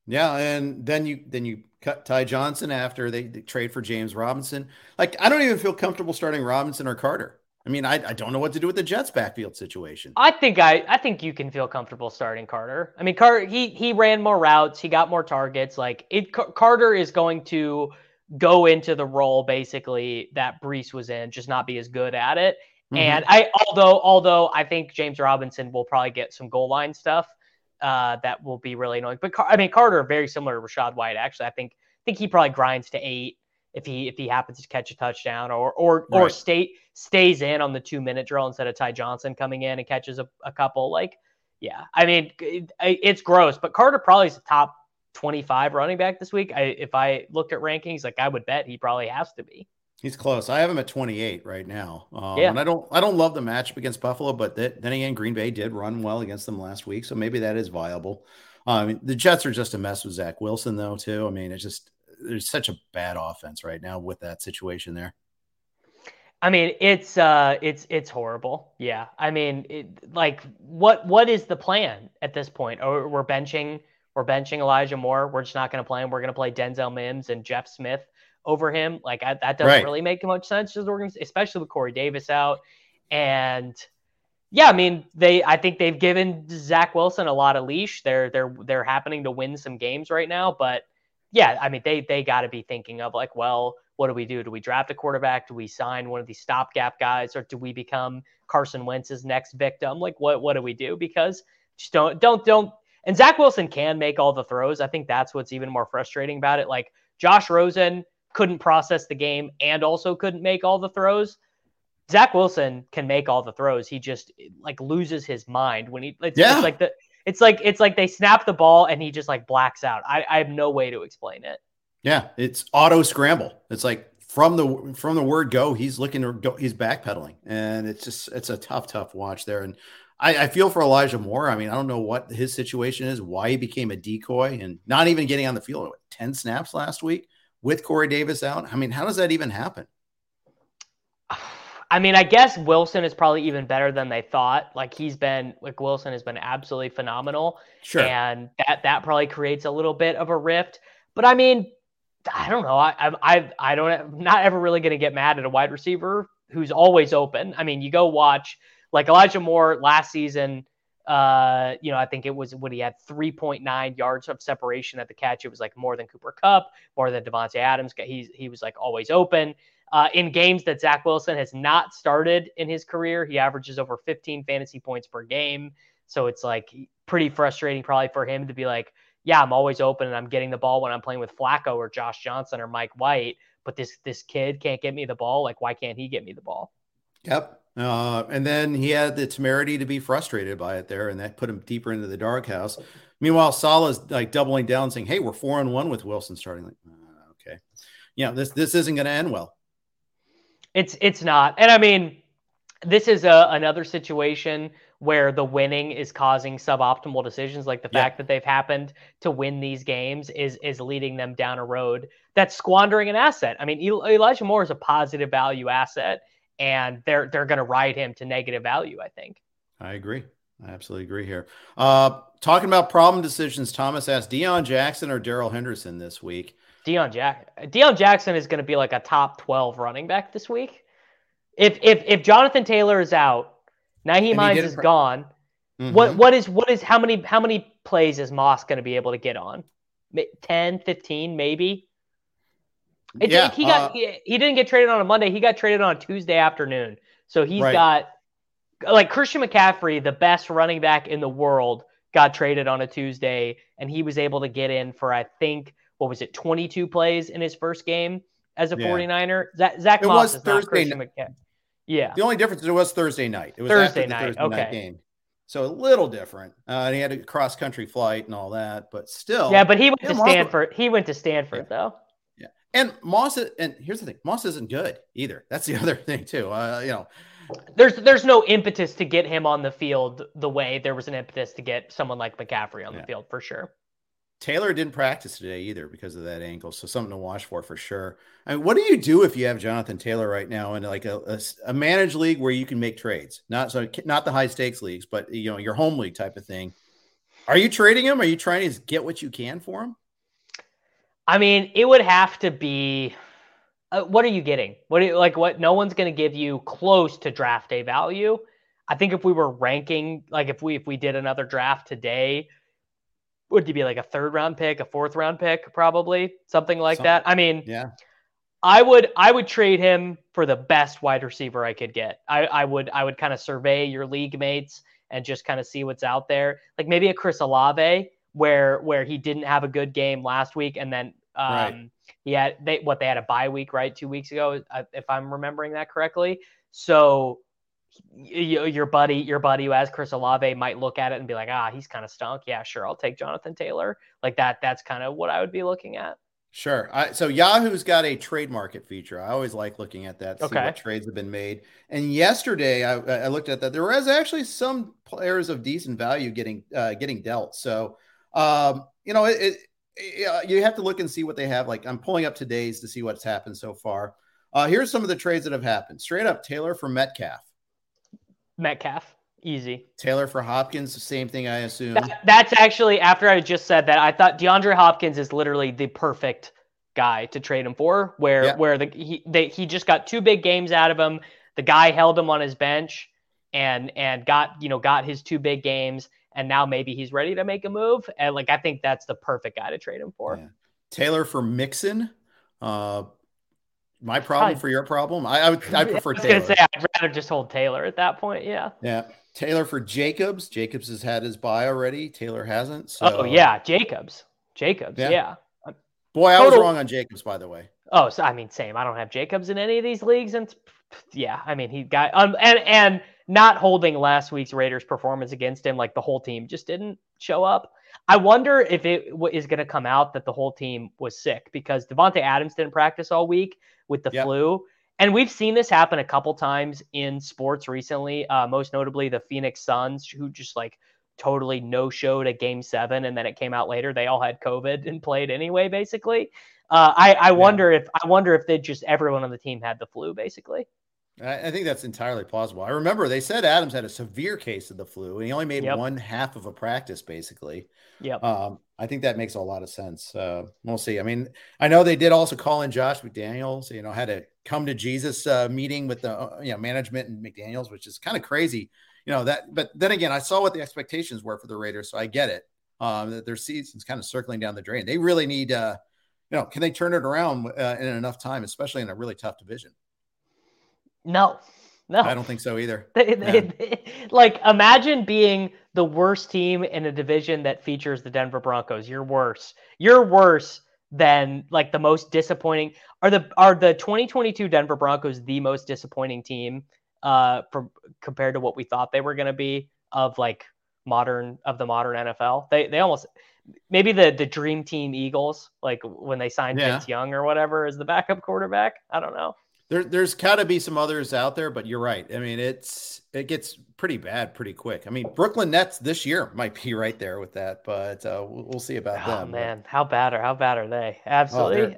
Yeah, and then you cut Ty Johnson after they trade for James Robinson. Like, I don't even feel comfortable starting Robinson or Carter. I mean, I don't know what to do with the Jets' backfield situation. I think you can feel comfortable starting Carter. I mean, Carter, he ran more routes. He got more targets. Like, Carter is going to go into the role, basically, that Breece was in, just not be as good at it. Mm-hmm. And although I think James Robinson will probably get some goal line stuff. That will be really annoying. But Carter, very similar to Rachaad White. Actually, I think he probably grinds to 8 if he happens to catch a touchdown or stays in on the 2-minute drill instead of Ty Johnson coming in and catches a couple. Like, yeah, I mean it's gross. But Carter probably is a top 25 running back this week. If I looked at rankings, like I would bet he probably has to be. He's close. I have him at 28 right now. And I don't love the matchup against Buffalo, but then again, Green Bay did run well against them last week, so maybe that is viable. The Jets are just a mess with Zach Wilson, though, too. I mean, it's just there's such a bad offense right now with that situation there. I mean, it's horrible. Yeah, I mean, what is the plan at this point? Oh, we're benching Elijah Moore. We're just not going to play him. We're going to play Denzel Mims and Jeff Smith over him. Like that doesn't really make much sense, especially with Corey Davis out. And yeah, I mean, I think they've given Zach Wilson a lot of leash. They're happening to win some games right now, but yeah, I mean, they got to be thinking of like, well, what do we do? Do we draft a quarterback? Do we sign one of these stopgap guys, or do we become Carson Wentz's next victim? Like what do we do? Because just don't. And Zach Wilson can make all the throws. I think that's what's even more frustrating about it. Like Josh Rosen couldn't process the game and also couldn't make all the throws. Zach Wilson can make all the throws. He just like loses his mind when it's like they snap the ball and he just like blacks out. I have no way to explain it. Yeah. It's auto scramble. It's like from the word go, he's looking to go, he's backpedaling, and it's a tough watch there. And I feel for Elijah Moore. I mean, I don't know what his situation is, why he became a decoy and not even getting on the field. 10 snaps last week. With Corey Davis out, I mean, how does that even happen? I mean, I guess Wilson is probably even better than they thought. Like Wilson has been absolutely phenomenal. Sure. And that probably creates a little bit of a rift. But I mean, I don't know. I'm not ever really going to get mad at a wide receiver who's always open. I mean, you go watch like Elijah Moore last season. You know, I think it was when he had 3.9 yards of separation at the catch. It was like more than Cooper Kupp, more than Devontae Adams. He was like always open. In games that Zach Wilson has not started in his career, he averages over 15 fantasy points per game. So it's like pretty frustrating probably for him to be like, yeah, I'm always open and I'm getting the ball when I'm playing with Flacco or Josh Johnson or Mike White, but this kid can't get me the ball. Like, why can't he get me the ball? Yep. And then he had the temerity to be frustrated by it there, and that put him deeper into the doghouse. Meanwhile, Salah's like doubling down, saying, "Hey, we're 4-1 with Wilson starting." Like, okay, yeah, this isn't going to end well. It's not, and I mean, this is another situation where the winning is causing suboptimal decisions. Like the fact that they've happened to win these games is leading them down a road that's squandering an asset. I mean, Elijah Moore is a positive value asset. And they're going to ride him to negative value, I think. I agree. I absolutely agree here. Talking about problem decisions, Thomas asked Deion Jackson or Darrell Henderson this week. Deion Jackson is going to be like a top 12 running back this week. If Jonathan Taylor is out, Naheem Hines is gone. Mm-hmm. What is how many plays is Moss going to be able to get on? 10, 15, maybe. It's like he didn't get traded on a Monday. He got traded on a Tuesday afternoon. So he's got like Christian McCaffrey, the best running back in the world, got traded on a Tuesday, and he was able to get in for, I think, 22 plays in his first game as a 49er. Zach Moss is not Christian McCaffrey. Yeah. The only difference is it was Thursday night. It was Thursday night. Thursday night game. So a little different. And he had a cross-country flight and all that, but still. Yeah, but he went to Stanford. He went to Stanford, though. Yeah. And Moss, and here's the thing, Moss isn't good either. That's the other thing, too. You know, there's no impetus to get him on the field the way there was an impetus to get someone like McCaffrey on the field, for sure. Taylor didn't practice today either because of that ankle. So something to watch for sure. I mean, what do you do if you have Jonathan Taylor right now in like a managed league where you can make trades, not the high stakes leagues, but you know, your home league type of thing. Are you trading him? Are you trying to get what you can for him? I mean, it would have to be, what are you getting? What no one's going to give you close to draft day value. I think if we were ranking, like if we did another draft today, would you be like a third round pick, a fourth round pick, probably something like that? I mean, I would trade him for the best wide receiver I could get. I would kind of survey your league mates and just kind of see what's out there. Like maybe a Chris Olave where he didn't have a good game last week. And then, they had a bye week, right? 2 weeks ago, if I'm remembering that correctly. So your buddy who has Chris Olave might look at it and be like, he's kind of stunk. Yeah, sure. I'll take Jonathan Taylor. Like that's kind of what I would be looking at. Sure. So Yahoo's got a trade market feature. I always like looking at that, see what trades have been made. And yesterday I looked at that. There was actually some players of decent value getting dealt. So, you have to look and see what they have. Like I'm pulling up today's to see what's happened so far. Here's some of the trades that have happened. Straight up Taylor for Metcalf, easy. Taylor for Hopkins, the same thing, I assume. That's actually, after I just said that, I thought DeAndre Hopkins is literally the perfect guy to trade him for, where he just got two big games out of him. The guy held him on his bench and got his two big games, and now maybe he's ready to make a move. And I think that's the perfect guy to trade him for. Yeah. Taylor for Mixon, my problem for your problem. I prefer Taylor. I was going to say, I'd rather just hold Taylor at that point. Yeah. Yeah. Taylor for Jacobs. Jacobs has had his bye already. Taylor hasn't. So. Oh yeah. Jacobs. Yeah. Boy, I was wrong on Jacobs, by the way. Oh, so I mean, same. I don't have Jacobs in any of these leagues. And I mean, he got, and not holding last week's Raiders performance against him. Like the whole team just didn't show up. I wonder if it is going to come out that the whole team was sick because Devontae Adams didn't practice all week with the flu. And we've seen this happen a couple times in sports recently, most notably the Phoenix Suns, who just totally no-showed at Game 7, and then it came out later they all had COVID and played anyway, basically. I wonder if they just everyone on the team had the flu, basically. I think that's entirely plausible. I remember they said Adams had a severe case of the flu, and he only made one half of a practice, basically. Yep. I think that makes a lot of sense. We'll see. I mean, I know they did also call in Josh McDaniels, had a come to Jesus meeting with the management and McDaniels, which is kind of crazy. But then again, I saw what the expectations were for the Raiders, so I get it. That their season's kind of circling down the drain. They really need, can they turn it around in enough time, especially in a really tough division? No, I don't think so either. Imagine being the worst team in a division that features the Denver Broncos. You're worse than the most disappointing. Are the 2022 Denver Broncos the most disappointing team compared to what we thought they were going to be of the modern NFL? They almost maybe the dream team Eagles, when they signed Vince Young or whatever as the backup quarterback. I don't know. There's got to be some others out there, but you're right. I mean, it gets pretty bad pretty quick. I mean, Brooklyn Nets this year might be right there with that, but we'll see about them. Oh, man, how bad are they? Absolutely.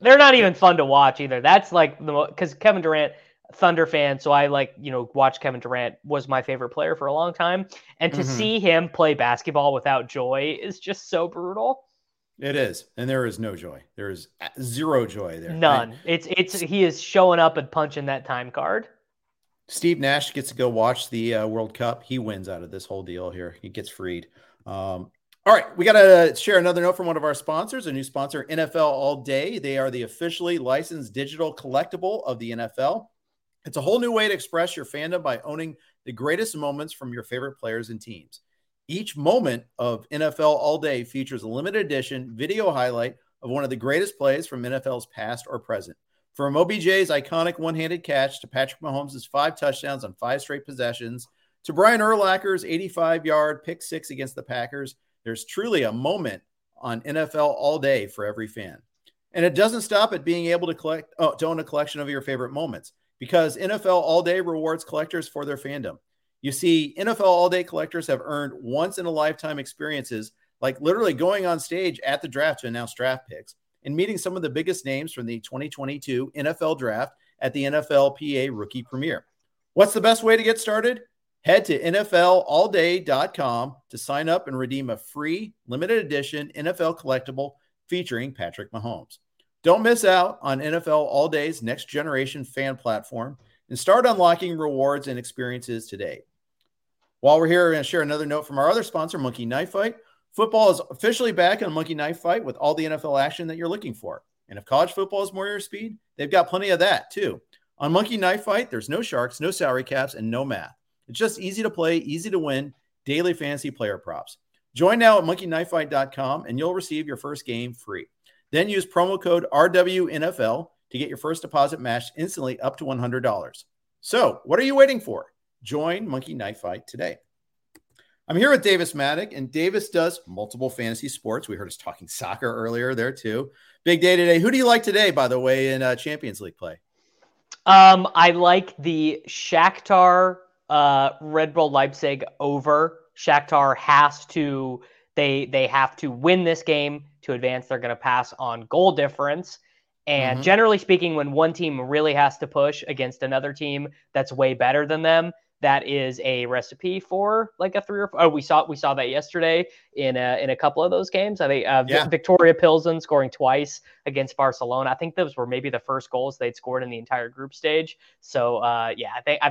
They're not even fun to watch either. That's because Kevin Durant, Thunder fan, so I watched Kevin Durant, was my favorite player for a long time. And to see him play basketball without joy is just so brutal. It is, and there is no joy. There is zero joy there. None. Right? It's he is showing up and punching that time card. Steve Nash gets to go watch the World Cup. He wins out of this whole deal here. He gets freed. All right, we got to share another note from one of our sponsors, a new sponsor, NFL All Day. They are the officially licensed digital collectible of the NFL. It's a whole new way to express your fandom by owning the greatest moments from your favorite players and teams. Each moment of NFL All Day features a limited edition video highlight of one of the greatest plays from NFL's past or present. From OBJ's iconic one-handed catch to Patrick Mahomes' 5 touchdowns on 5 straight possessions to Brian Urlacher's 85-yard pick six against the Packers, there's truly a moment on NFL All Day for every fan. And it doesn't stop at being able to own a collection of your favorite moments, because NFL All Day rewards collectors for their fandom. You see, NFL All Day collectors have earned once-in-a-lifetime experiences, like literally going on stage at the draft to announce draft picks and meeting some of the biggest names from the 2022 NFL Draft at the NFLPA Rookie Premiere. What's the best way to get started? Head to NFLAllDay.com to sign up and redeem a free limited edition NFL collectible featuring Patrick Mahomes. Don't miss out on NFL All Day's next generation fan platform and start unlocking rewards and experiences today. While we're here, we're going to share another note from our other sponsor, Monkey Knife Fight. Football is officially back in a Monkey Knife Fight with all the NFL action that you're looking for. And if college football is more your speed, they've got plenty of that too. On Monkey Knife Fight, there's no sharks, no salary caps, and no math. It's just easy to play, easy to win, daily fantasy player props. Join now at monkeyknifefight.com and you'll receive your first game free. Then use promo code RWNFL to get your first deposit matched instantly up to $100. So what are you waiting for? Join Monkey Knife Fight today. I'm here with Davis Mattek, and Davis does multiple fantasy sports. We heard us talking soccer earlier there too. Big day today. Who do you like today, by the way, in Champions League play? I like the Shakhtar Red Bull Leipzig over. Shakhtar has to they have to win this game to advance. They're going to pass on goal difference. And generally speaking, when one team really has to push against another team that's way better than them, that is a recipe for like a 3 or 4. Oh, we saw that yesterday in a couple of those games. I think Victoria Pilsen scoring twice against Barcelona. I think those were maybe the first goals they'd scored in the entire group stage. So I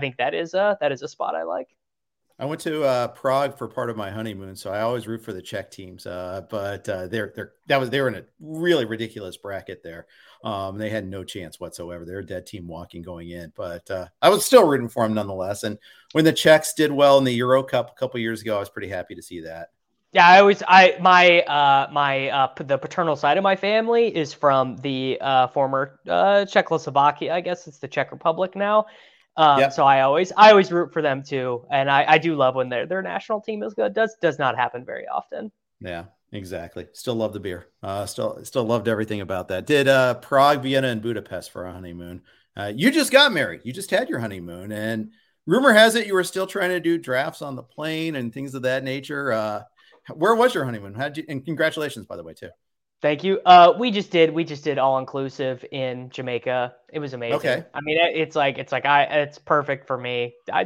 think that is a spot I like. I went to Prague for part of my honeymoon, so I always root for the Czech teams. But they were in a really ridiculous bracket there. They had no chance whatsoever. They're a dead team walking going in, but I was still rooting for them nonetheless. And when the Czechs did well in the Euro Cup a couple years ago, I was pretty happy to see that. Yeah, the paternal side of my family is from the former Czechoslovakia. I guess it's the Czech Republic now. So I always root for them too, and I do love when their national team is good. It does not happen very often. Yeah, exactly. Still love the beer. Still loved everything about that. Did Prague, Vienna, and Budapest for a honeymoon. You just got married. You just had your honeymoon, and rumor has it you were still trying to do drafts on the plane and things of that nature. Where was your honeymoon? And congratulations, by the way, too. Thank you. We just did all inclusive in Jamaica. It was amazing. Okay. I mean, it's perfect for me. I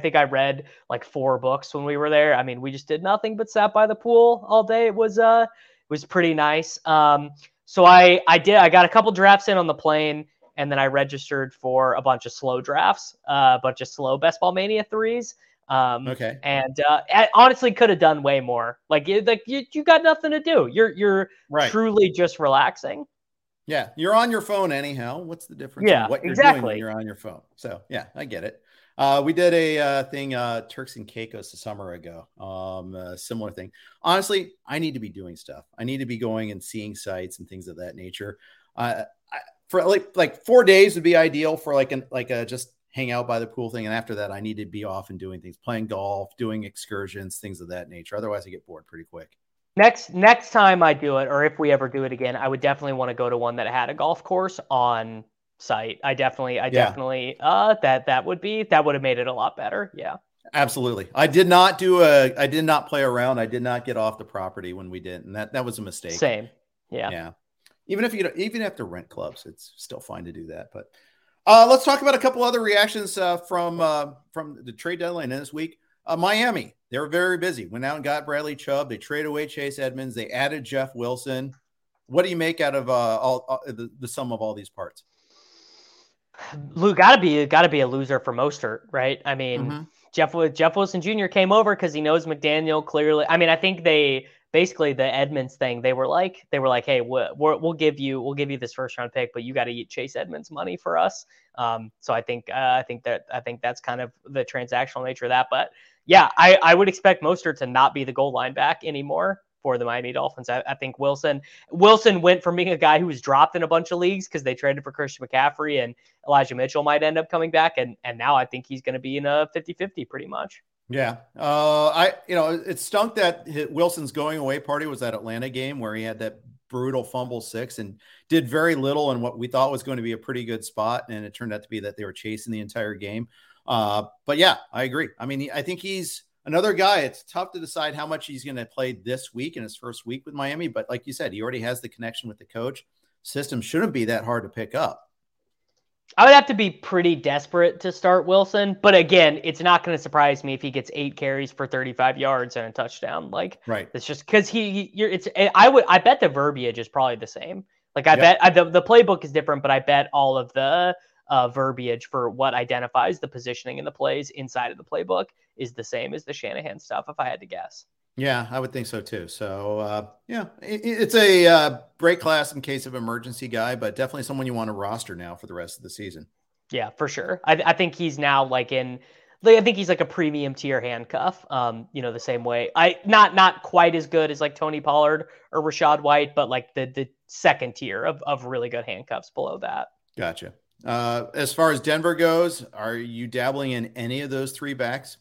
think I read like 4 books when we were there. I mean, we just did nothing but sat by the pool all day. It was pretty nice. So I got a couple drafts in on the plane, and then I registered for a bunch of slow drafts, a bunch of slow Best Ball Mania 3s. And I honestly could have done way more. You got nothing to do. You're right. Truly just relaxing. Yeah. You're on your phone anyhow. What's the difference? Yeah, in what you're doing when you're on your phone. So yeah, I get it. We did a thing, Turks and Caicos a summer ago. A similar thing. Honestly, I need to be doing stuff. I need to be going and seeing sites and things of that nature. For 4 days would be ideal for just hang out by the pool thing. And after that, I need to be off and doing things, playing golf, doing excursions, things of that nature. Otherwise I get bored pretty quick. Next time I do it, or if we ever do it again, I would definitely want to go to one that had a golf course on site. That would have made it a lot better. Yeah, absolutely. I did not play around. I did not get off the property when we did. And that was a mistake. Same. Yeah. Yeah. Even after rent clubs, it's still fine to do that, but let's talk about a couple other reactions from the trade deadline this week. Miami, they were very busy. Went out and got Bradley Chubb. They traded away Chase Edmonds. They added Jeff Wilson. What do you make out of all the sum of all these parts? Lou, gotta be a loser for Mostert, right? I mean, Jeff Wilson Jr. came over because he knows McDaniel clearly. I mean, I think they. Basically, the Edmonds thing, they were like, hey, we'll give you this first round pick, but you got to eat Chase Edmonds' money for us. So I think that's kind of the transactional nature of that. But yeah, I would expect Mostert to not be the goal line back anymore for the Miami Dolphins. I think Wilson went from being a guy who was dropped in a bunch of leagues because they traded for Christian McCaffrey and Elijah Mitchell might end up coming back. And now I think he's going to be in a 50-50 pretty much. Yeah. It stunk that Wilson's going away party was that Atlanta game where he had that brutal fumble six and did very little in what we thought was going to be a pretty good spot. And it turned out to be that they were chasing the entire game. But yeah, I agree. I mean, I think he's another guy. It's tough to decide how much he's going to play this week in his first week with Miami. But like you said, he already has the connection with the coach. System shouldn't be that hard to pick up. I would have to be pretty desperate to start Wilson. But again, it's not going to surprise me if he gets 8 carries for 35 yards and a touchdown. Like, right. It's just because I bet the verbiage is probably the same. Like I bet the playbook is different, but I bet all of the verbiage for what identifies the positioning and the plays inside of the playbook is the same as the Shanahan stuff. If I had to guess. Yeah, I would think so too. So it's a break class in case of emergency guy, but definitely someone you want to roster now for the rest of the season. Yeah, for sure. I think he's now like a premium tier handcuff. The same way not quite as good as like Tony Pollard or Rashad White, but like the second tier of really good handcuffs below that. Gotcha. As far as Denver goes, are you dabbling in any of those three backs?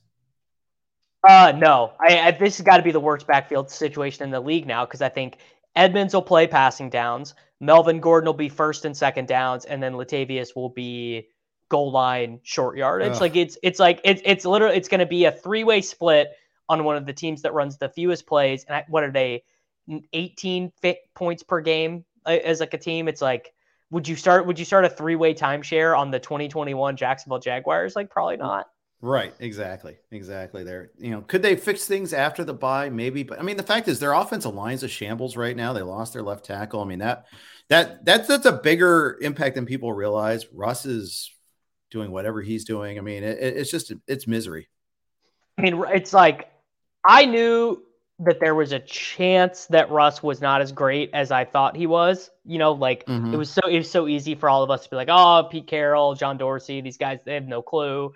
No, this has got to be the worst backfield situation in the league now because I think Edmonds will play passing downs, Melvin Gordon will be first and second downs, and then Latavius will be goal line short yardage. Ugh. Like it's literally it's going to be a three-way split on one of the teams that runs the fewest plays. And what are they? 18 points per game as like a team. It's like would you start a three-way timeshare on the 2021 Jacksonville Jaguars? Like probably not. Right. Exactly. There, could they fix things after the bye? Maybe. But I mean, the fact is their offensive line's a shambles right now. They lost their left tackle. I mean, that's a bigger impact than people realize. Russ is doing whatever he's doing. I mean, it's misery. I mean, it's like, I knew that there was a chance that Russ was not as great as I thought he was, mm-hmm. it was so easy for all of us to be like, oh, Pete Carroll, John Dorsey, these guys, they have no clue.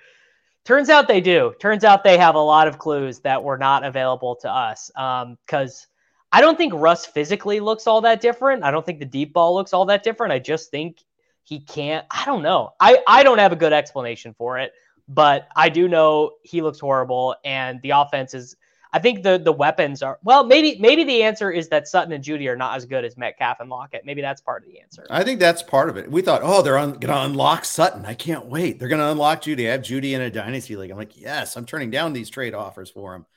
Turns out they do. Turns out they have a lot of clues that were not available to us. Because I don't think Russ physically looks all that different. I don't think the deep ball looks all that different. I just think he can't. I don't know. I don't have a good explanation for it, but I do know he looks horrible. And the offense is, I think the weapons are, well, maybe the answer is that Sutton and Judy are not as good as Metcalf and Lockett. Maybe that's part of the answer. I think that's part of it. We thought, oh, they're going to unlock Sutton. I can't wait. They're going to unlock Judy. I have Judy in a dynasty league. I'm like, yes, I'm turning down these trade offers for him.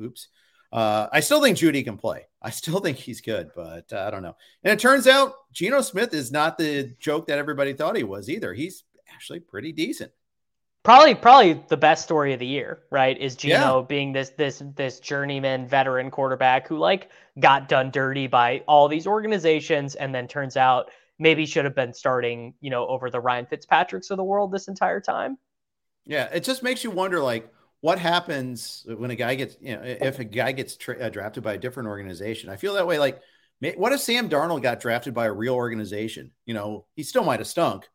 Oops. I still think Judy can play. I still think he's good, but I don't know. And it turns out Geno Smith is not the joke that everybody thought he was either. He's actually pretty decent. Probably the best story of the year, right? Is Geno being this journeyman veteran quarterback who like got done dirty by all these organizations, and then turns out maybe should have been starting, over the Ryan Fitzpatricks of the world this entire time. Yeah, it just makes you wonder, like, what happens when a guy gets, if a guy gets drafted by a different organization. I feel that way. Like, what if Sam Darnold got drafted by a real organization? He still might have stunk,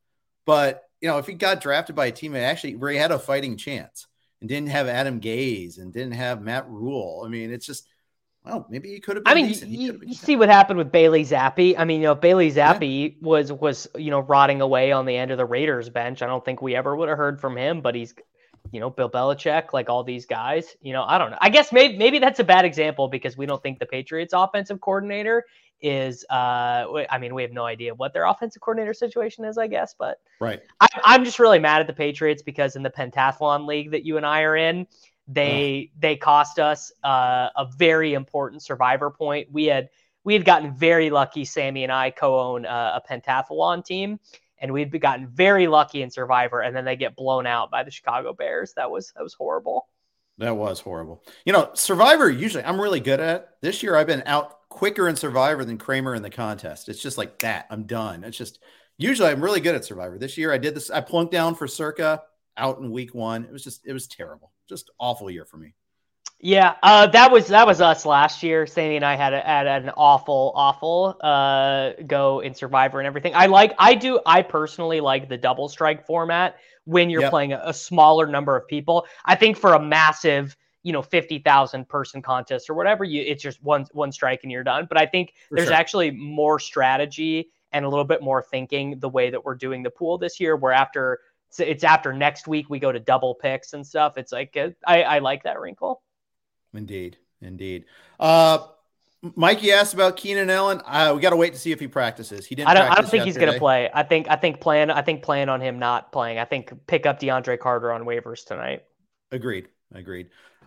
but. If he got drafted by a team actually where he had a fighting chance and didn't have Adam Gase and didn't have Matt Rule. I mean, it's just, well, maybe he could have been. I mean, you see what happened with Bailey Zappi. I mean, Bailey Zappi was rotting away on the end of the Raiders bench. I don't think we ever would have heard from him, but he's, Bill Belichick, like all these guys, I don't know. I guess maybe that's a bad example because we don't think the Patriots offensive coordinator is we have no idea what their offensive coordinator situation is, I guess, but right. I'm just really mad at the Patriots because in the pentathlon league that you and I are in, they cost us a very important survivor point. We had gotten very lucky. Sammy and I co-own a pentathlon team, and we'd gotten very lucky in survivor, and then they get blown out by the Chicago Bears. That was horrible. That was horrible. Survivor, usually I'm really good at. This year I've been out quicker in Survivor than Kramer in the contest. It's just like that. I'm done. It's just usually I'm really good at Survivor. This year I did this. I plunked down for Circa out in week one. It was terrible. Just awful year for me. Yeah, that was us last year. Sandy and I had an awful go in Survivor and everything. I personally like the double strike format when you're playing a smaller number of people. I think for a massive you know, 50,000 person contest or whatever, it's just one strike and you're done. But I think there's actually more strategy and a little bit more thinking the way that we're doing the pool this year, where after next week, we go to double picks and stuff. It's like, I like that wrinkle. Indeed. Mikey asked about Keenan Allen. We got to wait to see if he practices. He didn't. I don't think he's going to play. I think plan on him not playing. I think pick up DeAndre Carter on waivers tonight. Agreed.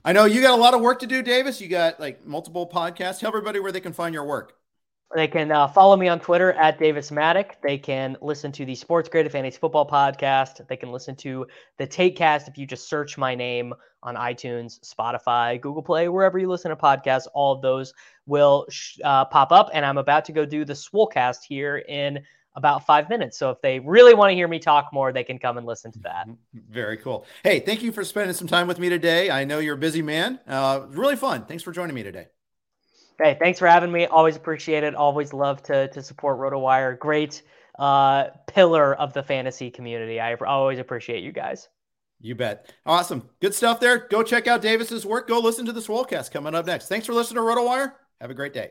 I know you got a lot of work to do, Davis. You got like multiple podcasts. Tell everybody where they can find your work. They can follow me on Twitter at Davis Mattek. They can listen to the SportsGrid Fantasy Football Podcast. They can listen to the TaekCast if you just search my name on iTunes, Spotify, Google Play, wherever you listen to podcasts. All of those will pop up. And I'm about to go do the SwoleCast here in about 5 minutes. So if they really want to hear me talk more, they can come and listen to that. Very cool. Hey, thank you for spending some time with me today. I know you're a busy man. Really fun. Thanks for joining me today. Hey, thanks for having me. Always appreciate it. Always love to support RotoWire. Great pillar of the fantasy community. I always appreciate you guys. You bet. Awesome. Good stuff there. Go check out Davis's work. Go listen to the SwoleCast coming up next. Thanks for listening to RotoWire. Have a great day.